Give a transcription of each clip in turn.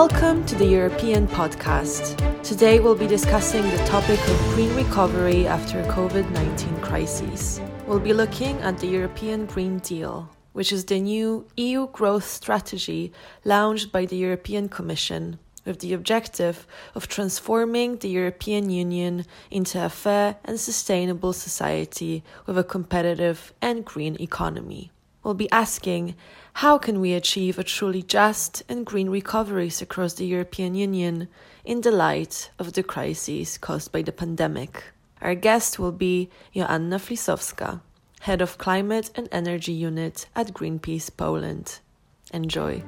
Welcome to the European podcast. Today we'll be discussing the topic of green recovery after COVID-19 crises. We'll be looking at the European Green Deal, which is the new EU growth strategy launched by the European Commission with the objective of transforming the European Union into a fair and sustainable society with a competitive and green economy. We'll be asking, how can we achieve a truly just and green recoveries across the European Union in the light of the crises caused by the pandemic? Our guest will be Joanna Flisowska, Head of Climate and Energy Unit at Greenpeace Poland. Enjoy.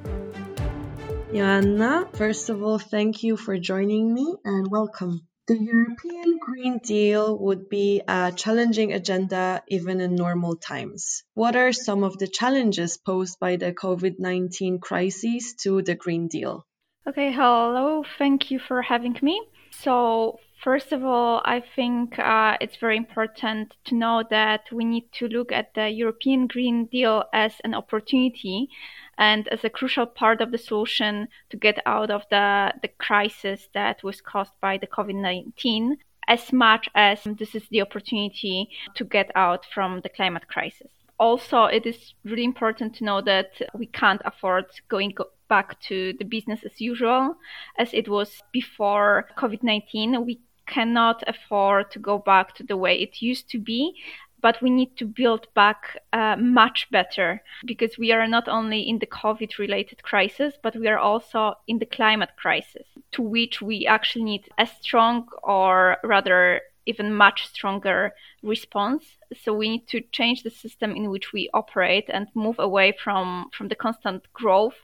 Joanna, first of all, thank you for joining me and welcome. The European Green Deal would be a challenging agenda even in normal times. What are some of the challenges posed by the COVID-19 crisis to the Green Deal? Okay, hello. Thank you for having me. So, first of all, I think it's very important to know that we need to look at the European Green Deal as an opportunity and as a crucial part of the solution to get out of the crisis that was caused by the COVID-19, as much as this is the opportunity to get out from the climate crisis. Also, it is really important to know that we can't afford going back to the business as usual, as it was before COVID-19. We cannot afford to go back to the way it used to be, but we need to build back much better, because we are not only in the COVID-related crisis, but we are also in the climate crisis, to which we actually need a strong, or rather even much stronger response. So we need to change the system in which we operate and move away from the constant growth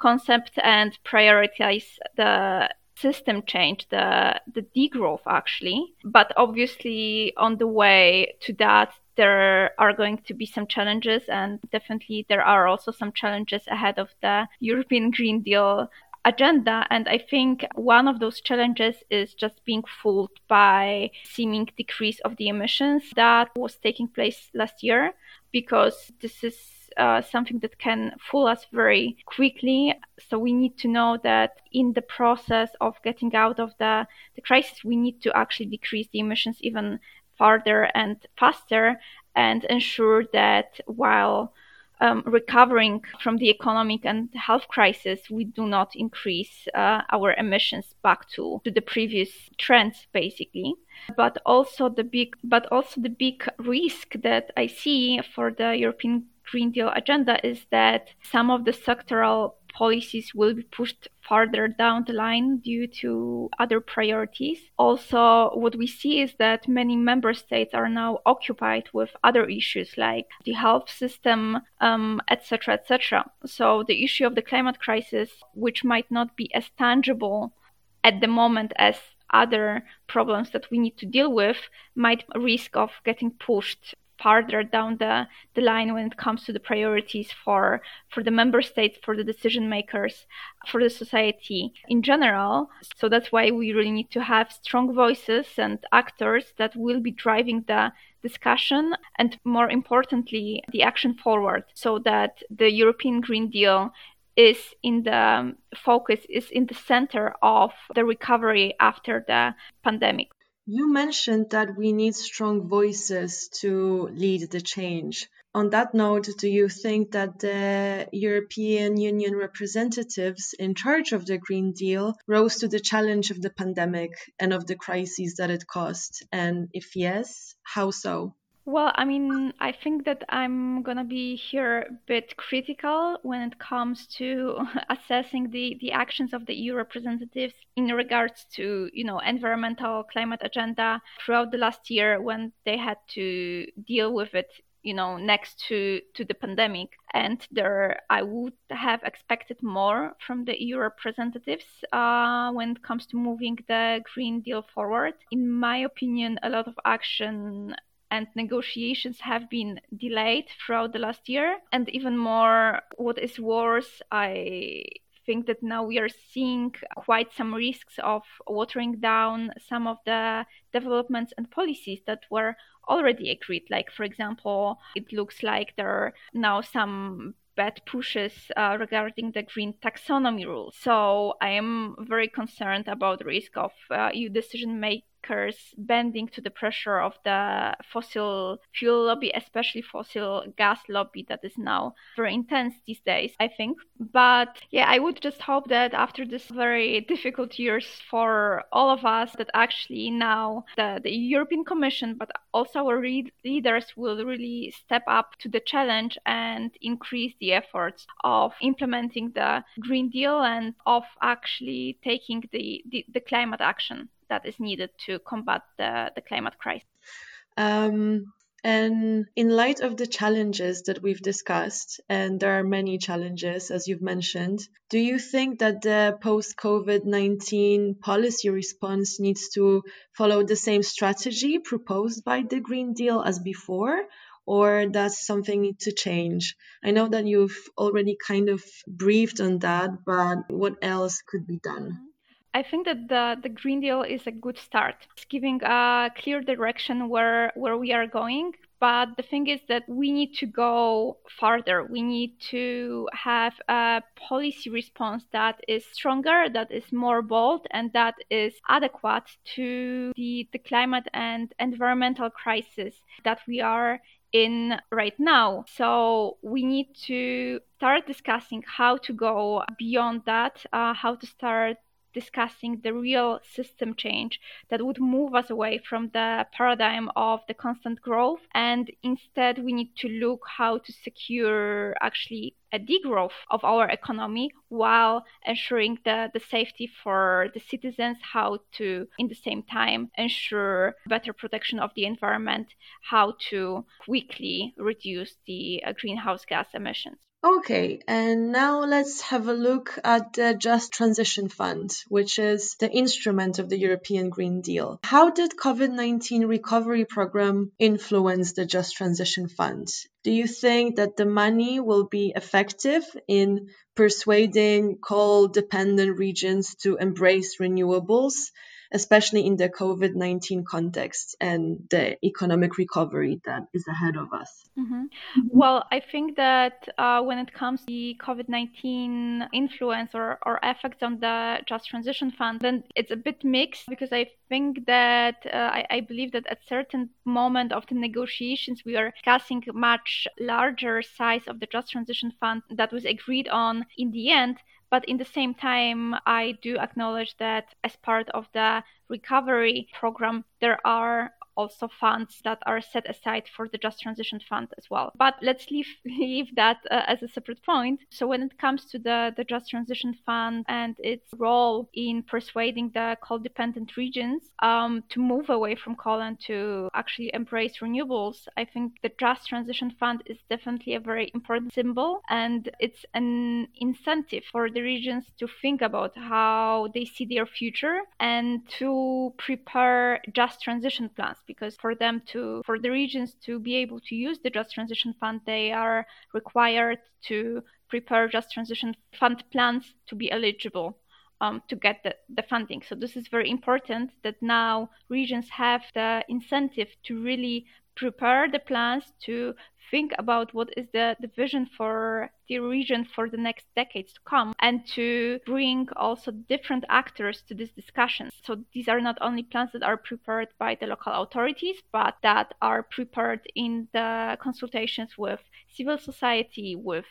concept and prioritize the system change, the degrowth actually. But obviously on the way to that, there are going to be some challenges, and definitely there are also some challenges ahead of the European Green Deal agenda. And I think one of those challenges is just being fooled by seeming decrease of the emissions that was taking place last year, because this is something that can fool us very quickly. So we need to know that in the process of getting out of the crisis, we need to actually decrease the emissions even farther and faster, and ensure that while recovering from the economic and health crisis, we do not increase our emissions back to the previous trends, basically. But also the big risk that I see for the European Green Deal agenda is that some of the sectoral policies will be pushed farther down the line due to other priorities. Also, what we see is that many member states are now occupied with other issues like the health system, etc., etc. So the issue of the climate crisis, which might not be as tangible at the moment as other problems that we need to deal with, might risk of getting pushed farther down the line when it comes to the priorities for the member states, for the decision makers, for the society in general. So that's why we really need to have strong voices and actors that will be driving the discussion and, more importantly, the action forward, so that the European Green Deal is in the focus, is in the center of the recovery after the pandemic. You mentioned that we need strong voices to lead the change. On that note, do you think that the European Union representatives in charge of the Green Deal rose to the challenge of the pandemic and of the crises that it caused? And if yes, how so? Well, I mean, I think that I'm going to be here a bit critical when it comes to assessing the actions of the EU representatives in regards to, environmental climate agenda throughout the last year, when they had to deal with it, next to the pandemic. And there, I would have expected more from the EU representatives when it comes to moving the Green Deal forward. In my opinion, a lot of action and negotiations have been delayed throughout the last year. And even more, what is worse, I think that now we are seeing quite some risks of watering down some of the developments and policies that were already agreed. Like, for example, it looks like there are now some bad pushes regarding the green taxonomy rule. So I am very concerned about the risk of EU decision makers bending to the pressure of the fossil fuel lobby, especially fossil gas lobby that is now very intense these days, I think. But yeah, I would just hope that after this very difficult years for all of us, that actually now the European Commission, but also our leaders will really step up to the challenge and increase the efforts of implementing the Green Deal and of actually taking the climate action that is needed to combat the climate crisis. And in light of the challenges that we've discussed, and there are many challenges, as you've mentioned, do you think that the post-COVID-19 policy response needs to follow the same strategy proposed by the Green Deal as before? Or does something need to change? I know that you've already kind of briefed on that, but what else could be done? I think that the Green Deal is a good start. It's giving a clear direction where we are going. But the thing is that we need to go farther. We need to have a policy response that is stronger, that is more bold, and that is adequate to the climate and environmental crisis that we are in right now. So we need to start discussing how to go beyond that, how to start discussing the real system change that would move us away from the paradigm of the constant growth. And instead, we need to look how to secure actually a degrowth of our economy while ensuring the safety for the citizens, how to, in the same time, ensure better protection of the environment, how to quickly reduce the greenhouse gas emissions. Okay, and now let's have a look at the Just Transition Fund, which is the instrument of the European Green Deal. How did COVID-19 recovery program influence the Just Transition Fund? Do you think that the money will be effective in persuading coal-dependent regions to embrace renewables, especially in the COVID-19 context and the economic recovery that is ahead of us? Mm-hmm. Well, I think that when it comes to the COVID-19 influence or effects on the Just Transition Fund, then it's a bit mixed, because I think that I believe that at certain moment of the negotiations, we are discussing a much larger size of the Just Transition Fund that was agreed on in the end. But in the same time, I do acknowledge that as part of the recovery program, there are also funds that are set aside for the Just Transition Fund as well. But let's leave that as a separate point. So when it comes to the Just Transition Fund and its role in persuading the coal-dependent regions to move away from coal and to actually embrace renewables, I think the Just Transition Fund is definitely a very important symbol, and it's an incentive for the regions to think about how they see their future and to prepare just transition plans. Because for the regions to be able to use the Just Transition Fund, they are required to prepare Just Transition Fund plans to be eligible to get the funding. So this is very important that now regions have the incentive to really prepare the plans, to think about what is the vision for the region for the next decades to come, and to bring also different actors to this discussion. So these are not only plans that are prepared by the local authorities, but that are prepared in the consultations with civil society, with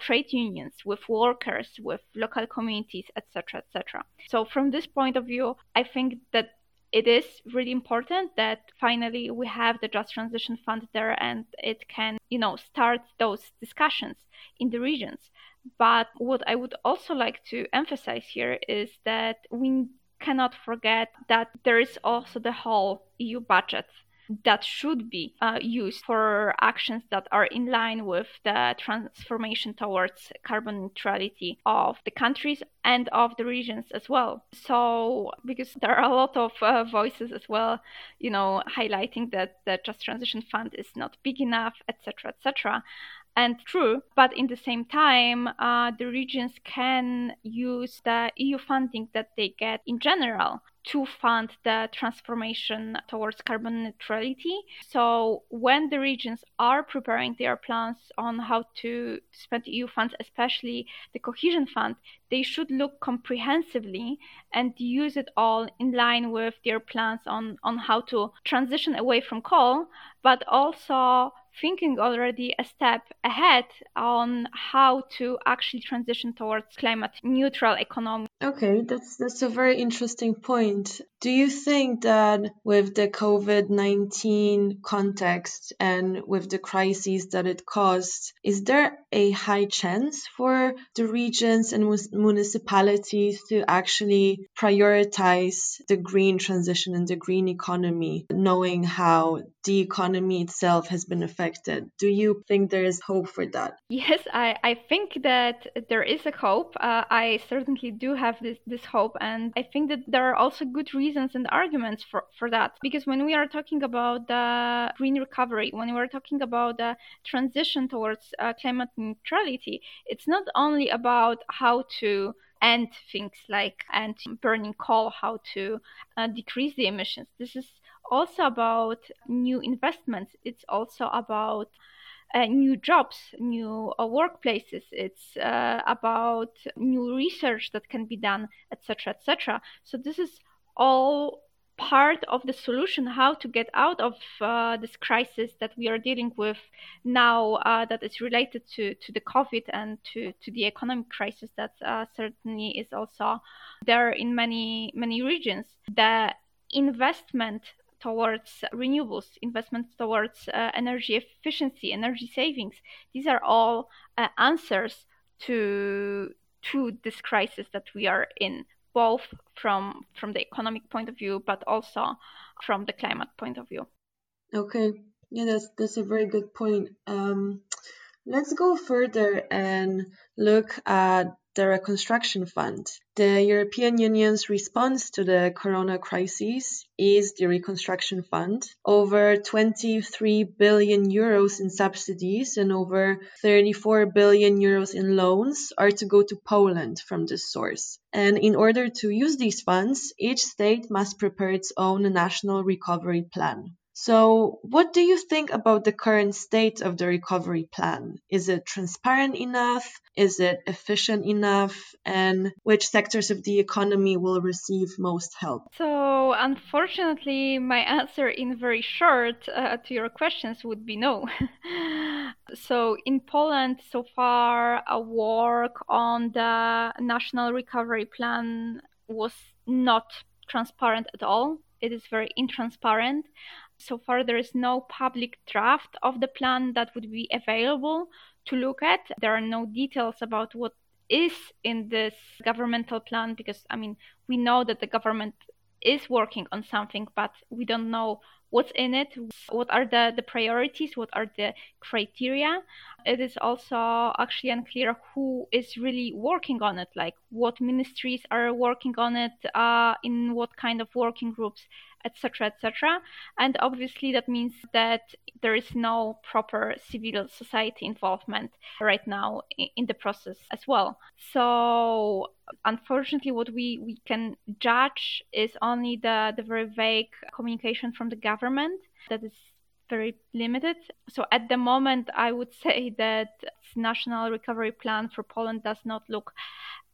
trade unions, with workers, with local communities, etc., etc. So from this point of view, I think that it is really important that finally we have the Just Transition Fund there, and it can, start those discussions in the regions. But what I would also like to emphasize here is that we cannot forget that there is also the whole EU budget that should be used for actions that are in line with the transformation towards carbon neutrality of the countries and of the regions as well. So, because there are a lot of voices as well, highlighting that the Just Transition Fund is not big enough, etc., etc. And true, but in the same time, the regions can use the EU funding that they get in general to fund the transformation towards carbon neutrality. So when the regions are preparing their plans on how to spend EU funds, especially the cohesion fund, they should look comprehensively and use it all in line with their plans on how to transition away from coal, but also thinking already a step ahead on how to actually transition towards climate neutral economy. Okay, that's a very interesting point. Do you think that with the COVID-19 context and with the crises that it caused, is there a high chance for the regions and municipalities to actually prioritize the green transition and the green economy, knowing how the economy itself has been affected? Do you think there is hope for that? Yes, I think that there is a hope. I certainly do have this hope, and I think that there are also good reasons and arguments for that, because when we are talking about the green recovery, when we're talking about the transition towards climate neutrality, it's not only about how to end things like end burning coal, how to decrease the emissions. This is also about new investments. It's also about new jobs, new workplaces. It's about new research that can be done, etc., etc. So this is all part of the solution, how to get out of this crisis that we are dealing with now, that is related to the COVID and to the economic crisis that certainly is also there in many regions. The investment towards renewables, investments towards energy efficiency, energy savings. These are all answers to this crisis that we are in, both from the economic point of view, but also from the climate point of view. Okay, yeah, that's a very good point. Let's go further and look at the Reconstruction Fund. The European Union's response to the corona crisis is the Reconstruction Fund. Over 23 billion euros in subsidies and over 34 billion euros in loans are to go to Poland from this source. And in order to use these funds, each state must prepare its own national recovery plan. So what do you think about the current state of the recovery plan? Is it transparent enough? Is it efficient enough? And which sectors of the economy will receive most help? So unfortunately, my answer in very short to your questions would be no. So in Poland, so far, a work on the National Recovery Plan was not transparent at all. It is very intransparent. So far, there is no public draft of the plan that would be available to look at. There are no details about what is in this governmental plan, because, we know that the government is working on something, but we don't know what's in it, what are the priorities, what are the criteria. It is also actually unclear who is really working on it, like what ministries are working on it, in what kind of working groups, etc., etc. And obviously that means that there is no proper civil society involvement right now in the process as well. So unfortunately, what we can judge is only the very vague communication from the government that is very limited. So at the moment, I would say that the National Recovery Plan for Poland does not look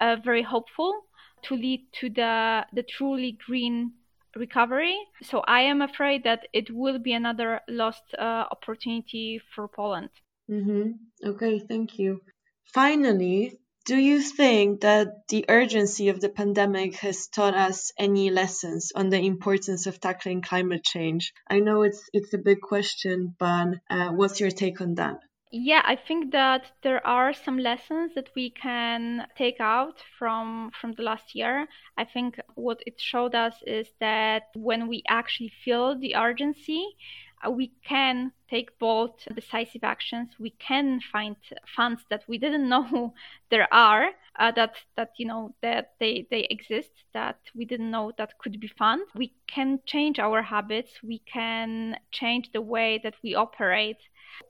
very hopeful to lead to the truly green recovery. So I am afraid that it will be another lost opportunity for Poland. Mm-hmm. Okay, thank you. Finally, do you think that the urgency of the pandemic has taught us any lessons on the importance of tackling climate change? I know it's a big question, but what's your take on that? Yeah, I think that there are some lessons that we can take out from the last year. I think what it showed us is that when we actually feel the urgency, we can take bold, decisive actions. We can find funds that we didn't know there are, that they exist, that we didn't know that could be found. We can change our habits. We can change the way that we operate.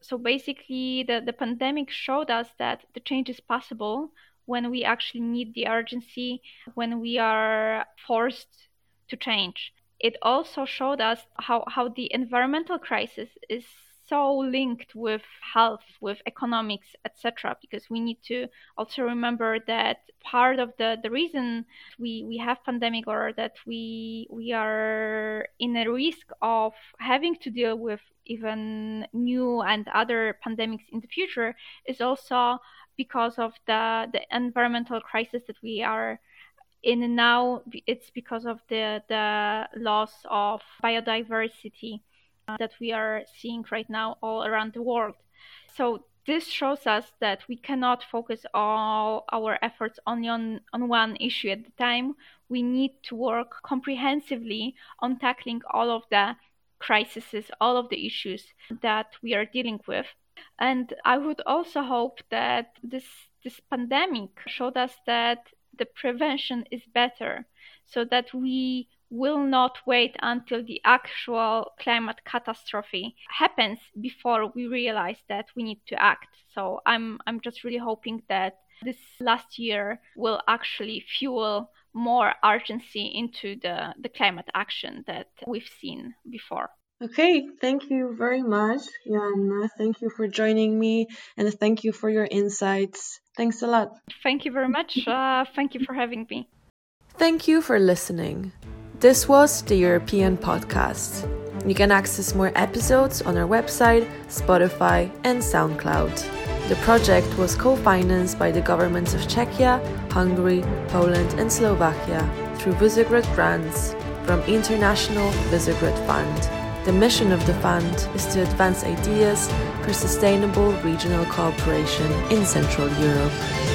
So basically, the pandemic showed us that the change is possible when we actually need the urgency, when we are forced to change. It also showed us how the environmental crisis is so linked with health, with economics, etc., because we need to also remember that part of the reason we have pandemic, or that we are in a risk of having to deal with even new and other pandemics in the future, is also because of the environmental crisis that we are in now. It's because of the loss of biodiversity that we are seeing right now all around the world. So this shows us that we cannot focus all our efforts only on one issue at the time. We need to work comprehensively on tackling all of the crises, all of the issues that we are dealing with. And I would also hope that this pandemic showed us that the prevention is better, so that we will not wait until the actual climate catastrophe happens before we realize that we need to act. So I'm just really hoping that this last year will actually fuel more urgency into the climate action that we've seen before. Okay, thank you very much, Joanna. Thank you for joining me, and thank you for your insights. Thanks a lot. Thank you very much. Thank you for having me. Thank you for listening. This was the European Podcast. You can access more episodes on our website, Spotify, and SoundCloud. The project was co-financed by the governments of Czechia, Hungary, Poland, and Slovakia through Visegrad grants from International Visegrad Fund. The mission of the fund is to advance ideas for sustainable regional cooperation in Central Europe.